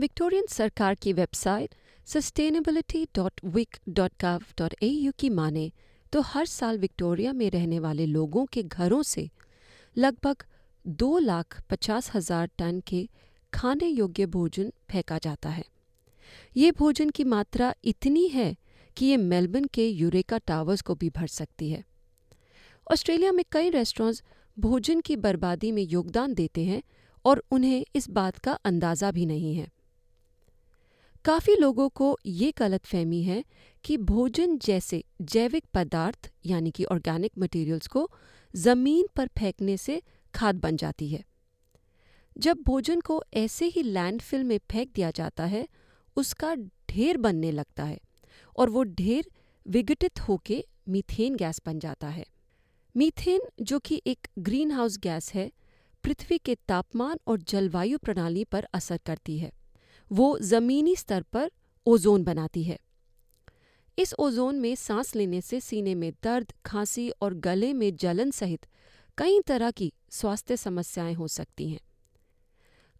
Victorian सरकार की website sustainability.vic.gov.au की माने तो हर साल विक्टोरिया में रहने वाले लोगों के घरों से लगभग 2,50,000 टन के खाने योग्य भोजन फेंका जाता है। ये भोजन की मात्रा इतनी है कि ये मेलबर्न के यूरेका टावर्स को भी भर सकती है। ऑस्ट्रेलिया में कई रेस्टोरेंट्स भोजन की बर्बादी में योगदान देते हैं और उन्हें इस बात का अंदाज़ा भी नहीं है। काफ़ी लोगों को ये गलतफहमी है कि भोजन जैसे जैविक पदार्थ यानी कि ऑर्गेनिक मटेरियल्स को ज़मीन पर फेंकने से खाद बन जाती है। जब भोजन को ऐसे ही लैंडफिल में फेंक दिया जाता है, उसका ढेर बनने लगता है और वो ढेर विघटित होके मीथेन गैस बन जाता है। मीथेन, जो कि एक ग्रीन हाउस गैस है, पृथ्वी के तापमान और जलवायु प्रणाली पर असर करती है। वो ज़मीनी स्तर पर ओजोन बनाती है। इस ओजोन में सांस लेने से सीने में दर्द, खांसी और गले में जलन सहित कई तरह की स्वास्थ्य समस्याएं हो सकती हैं।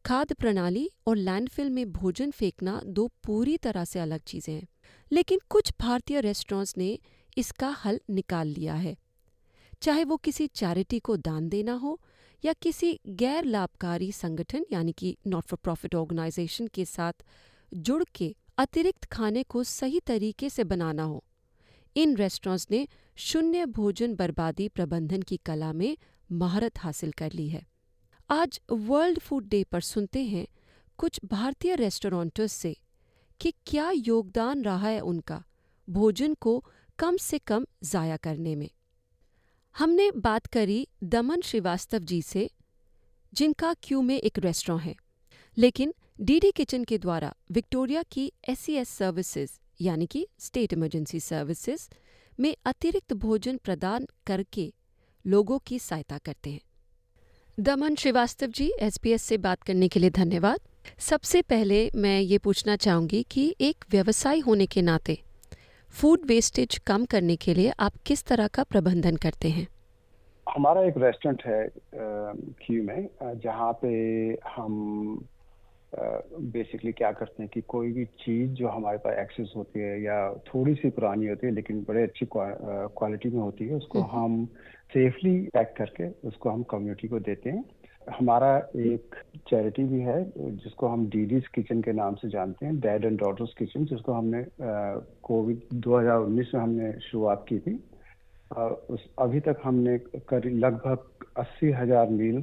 खाद्य प्रणाली और लैंडफिल में भोजन फेंकना दो पूरी तरह से अलग चीज़ें हैं, लेकिन कुछ भारतीय रेस्टोरेंट्स ने इसका हल निकाल लिया है। चाहे वो किसी चैरिटी को दान देना हो या किसी गैर लाभकारी संगठन यानी कि नॉट फॉर प्रॉफिट ऑर्गेनाइजेशन के साथ जुड़ के अतिरिक्त खाने को सही तरीके से बनाना हो, इन रेस्टोरेंट्स ने शून्य भोजन बर्बादी प्रबंधन की कला में महारत हासिल कर ली है। आज वर्ल्ड फूड डे पर सुनते हैं कुछ भारतीय रेस्टोरेंटर्स से कि क्या योगदान रहा है उनका भोजन को कम से कम ज़ाया करने में। हमने बात करी दमन श्रीवास्तव जी से, जिनका क्यू में एक रेस्टोरेंट है, लेकिन डीडी किचन के द्वारा विक्टोरिया की एसईएस सर्विसेज यानी कि स्टेट इमरजेंसी सर्विसेज में अतिरिक्त भोजन प्रदान करके लोगों की सहायता करते हैं। दमन श्रीवास्तव जी, एसबीएस से बात करने के लिए धन्यवाद। सबसे पहले मैं ये पूछना चाहूँगी कि एक व्यवसाय होने के नाते फूड वेस्टेज कम करने के लिए आप किस तरह का प्रबंधन करते हैं? हमारा एक रेस्टोरेंट है क्यू में, जहाँ पे हम बेसिकली क्या करते हैं कि कोई भी चीज़ जो हमारे पास एक्सेस होती है या थोड़ी सी पुरानी होती है लेकिन बड़े अच्छी क्वालिटी में होती है, उसको हम सेफली पैक करके उसको हम कम्युनिटी को देते हैं। हमारा एक चैरिटी भी है जिसको हम डीडीज किचन के नाम से जानते हैं, डैड एंड डॉटर्स किचन, जिसको हमने कोविड 2019 में हमने शुरुआत की थी। अभी तक हमने करीब लगभग 80,000 मील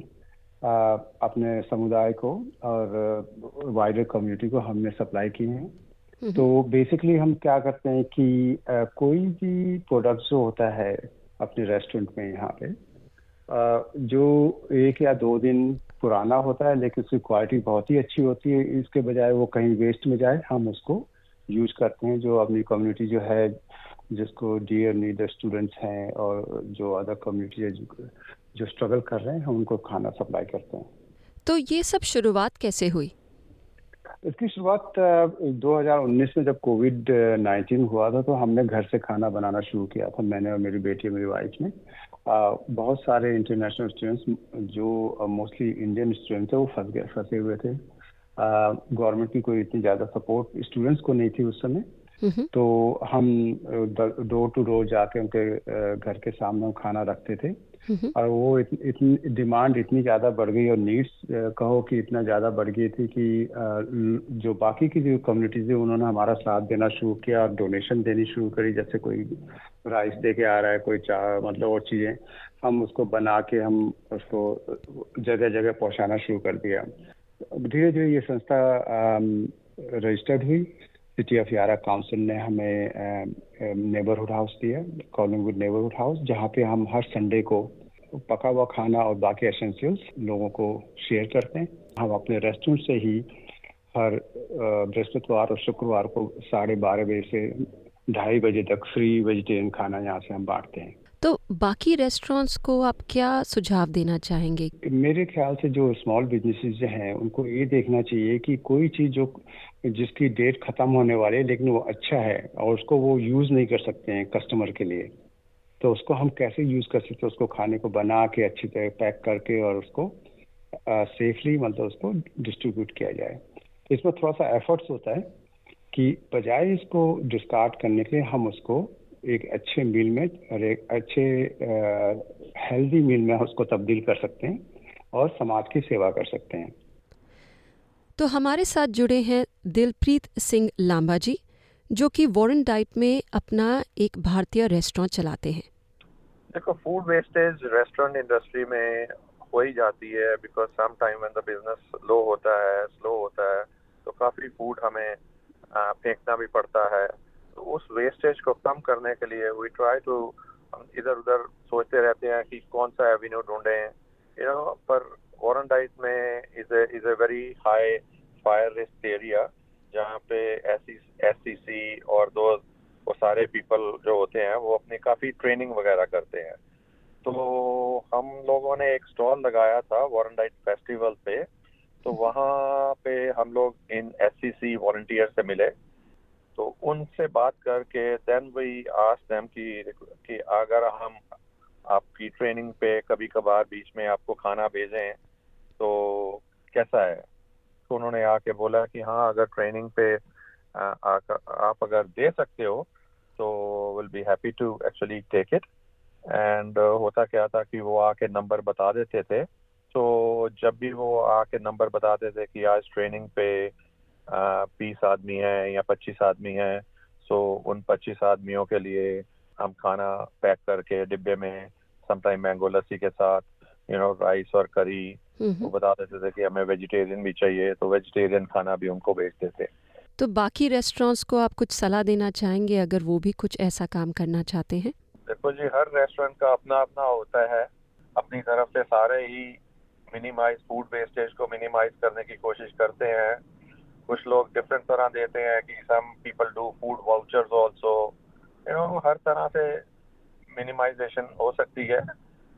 अपने समुदाय को और वाइडर कम्युनिटी को हमने सप्लाई किए हैं। तो बेसिकली हम क्या करते हैं कि कोई भी प्रोडक्ट जो होता है अपने रेस्टोरेंट में यहाँ पे जो 1 या 2 दिन पुराना होता है लेकिन उसकी क्वालिटी बहुत ही अच्छी होती है, इसके बजाय वो कहीं वेस्ट में जाए हम उसको यूज करते हैं। जो अपनी कम्युनिटी जो है, जिसको डियर नीडर स्टूडेंट्स हैं और जो अदर कम्युनिटी जो स्ट्रगल कर रहे हैं, हम उनको खाना सप्लाई करते हैं। तो ये सब शुरुआत कैसे हुई? इसकी शुरुआत 2019 में जब कोविड-19 हुआ था तो हमने घर से खाना बनाना शुरू किया था, मैंने और मेरी बेटी और मेरी वाइफ ने। बहुत सारे इंटरनेशनल स्टूडेंट्स जो मोस्टली इंडियन स्टूडेंट्स थे वो फंसे हुए थे। गवर्नमेंट की कोई इतनी ज़्यादा सपोर्ट स्टूडेंट्स को नहीं थी उस समय, तो हम डोर टू डोर जाके उनके घर के सामने हम खाना रखते थे। और वो इतनी डिमांड इतनी ज़्यादा बढ़ गई और नीड्स कहो कि इतना ज़्यादा बढ़ गई थी कि जो बाकी की जो कम्युनिटीज़ है उन्होंने हमारा साथ देना शुरू किया, डोनेशन देनी शुरू करी। जैसे कोई राइस दे के आ रहा है, कोई चाय, मतलब और चीज़ें हम उसको बना के हम उसको जगह जगह पहुंचाना शुरू कर दिया। धीरे धीरे ये संस्था रजिस्टर्ड हुई। सिटी ऑफ यारा काउंसिल ने हमें नेबरहुड हाउस दिया, कॉलिंगवुड नेबरहुड हाउस, जहाँ पे हम हर संडे को पका हुआ खाना और बाकी एसेंशियल्स लोगों को शेयर करते हैं। हम अपने रेस्टोरेंट से ही हर बृहस्पतिवार और शुक्रवार को 12:30 बजे से 2:30 बजे तक फ्री वेजिटेरियन खाना यहाँ से हम बांटते हैं। तो बाकी रेस्टोरेंट्स को आप क्या सुझाव देना चाहेंगे? मेरे ख्याल से जो स्मॉल बिजनेसेस हैं उनको ये देखना चाहिए कि कोई चीज़ जो जिसकी डेट ख़त्म होने वाली है लेकिन वो अच्छा है और उसको वो यूज़ नहीं कर सकते हैं कस्टमर के लिए, तो उसको हम कैसे यूज़ कर सकते हैं? उसको खाने को बना के अच्छी तरह पैक करके और उसको सेफली मतलब उसको डिस्ट्रीब्यूट किया जाए। इसमें थोड़ा सा एफर्ट्स होता है कि बजाय इसको डिस्कार्ड करने के हम उसको एक अच्छे मील में और एक अच्छे हेल्दी मील में उसको तब्दील कर सकते हैं और समाज की सेवा कर सकते हैं। तो हमारे साथ जुड़े हैं दिलप्रीत सिंह लांबा जी, जो कि वारंडाइट में अपना एक भारतीय रेस्टोरेंट चलाते हैं। देखो, फूड वेस्टेज रेस्टोरेंट इंडस्ट्री में हो ही जाती है, because some time when the business slow होता है तो काफ़ी फूड हमें फेंकना भी पड़ता है। तो उस वेस्टेज को कम करने के लिए वी ट्राई टू, इधर उधर सोचते रहते हैं कि कौन सा एवेन्यू ढूंढें, पर वारंडाइट में is a very high fire risk area, जहाँ पे SCC और वो सारे पीपल जो होते हैं वो अपनी काफ़ी ट्रेनिंग वगैरह करते हैं। तो हम लोगों ने एक स्टॉल लगाया था वारंडाइट फेस्टिवल पे, तो वहाँ पे हम लोग इन SCC वॉलंटियर से मिले, तो उनसे बात करके देन वी आस्क्ड देम कि अगर हम आपकी ट्रेनिंग पे कभी कभार बीच में आपको खाना भेजें तो कैसा है। तो उन्होंने आके बोला कि हाँ, अगर ट्रेनिंग पे आप अगर दे सकते हो तो will be happy to actually take it. And होता क्या था कि वो आके नंबर बता देते थे, तो जब भी वो आके नंबर बताते थे कि आज ट्रेनिंग पे 20 आदमी हैं या 25 आदमी हैं, सो उन 25 आदमियों के लिए हम खाना पैक करके डिब्बे में समटाइम मैंगो लस्सी के साथ राइस और करी, वो बता देते थे कि हमें वेजिटेरियन भी चाहिए, तो वेजिटेरियन खाना भी उनको भेजते थे। तो बाकी रेस्टोरेंट्स को आप कुछ सलाह देना चाहेंगे अगर वो भी कुछ ऐसा काम करना चाहते हैं? देखो जी, हर रेस्टोरेंट का अपना अपना होता है, अपनी तरफ से सारे ही मिनिमाइज फूड वेस्टेज को मिनिमाइज करने की कोशिश करते हैं। कुछ लोग डिफरेंट तरह देते हैं कि some people do food vouchers also, हर तरह से मिनिमाइजेशन हो सकती है,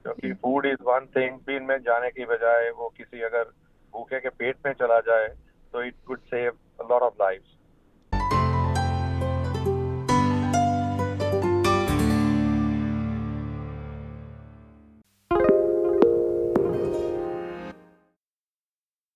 क्योंकि food is one thing, bill में जाने की बजाय वो किसी अगर भूखे के पेट में चला जाए तो it could save a lot of lives.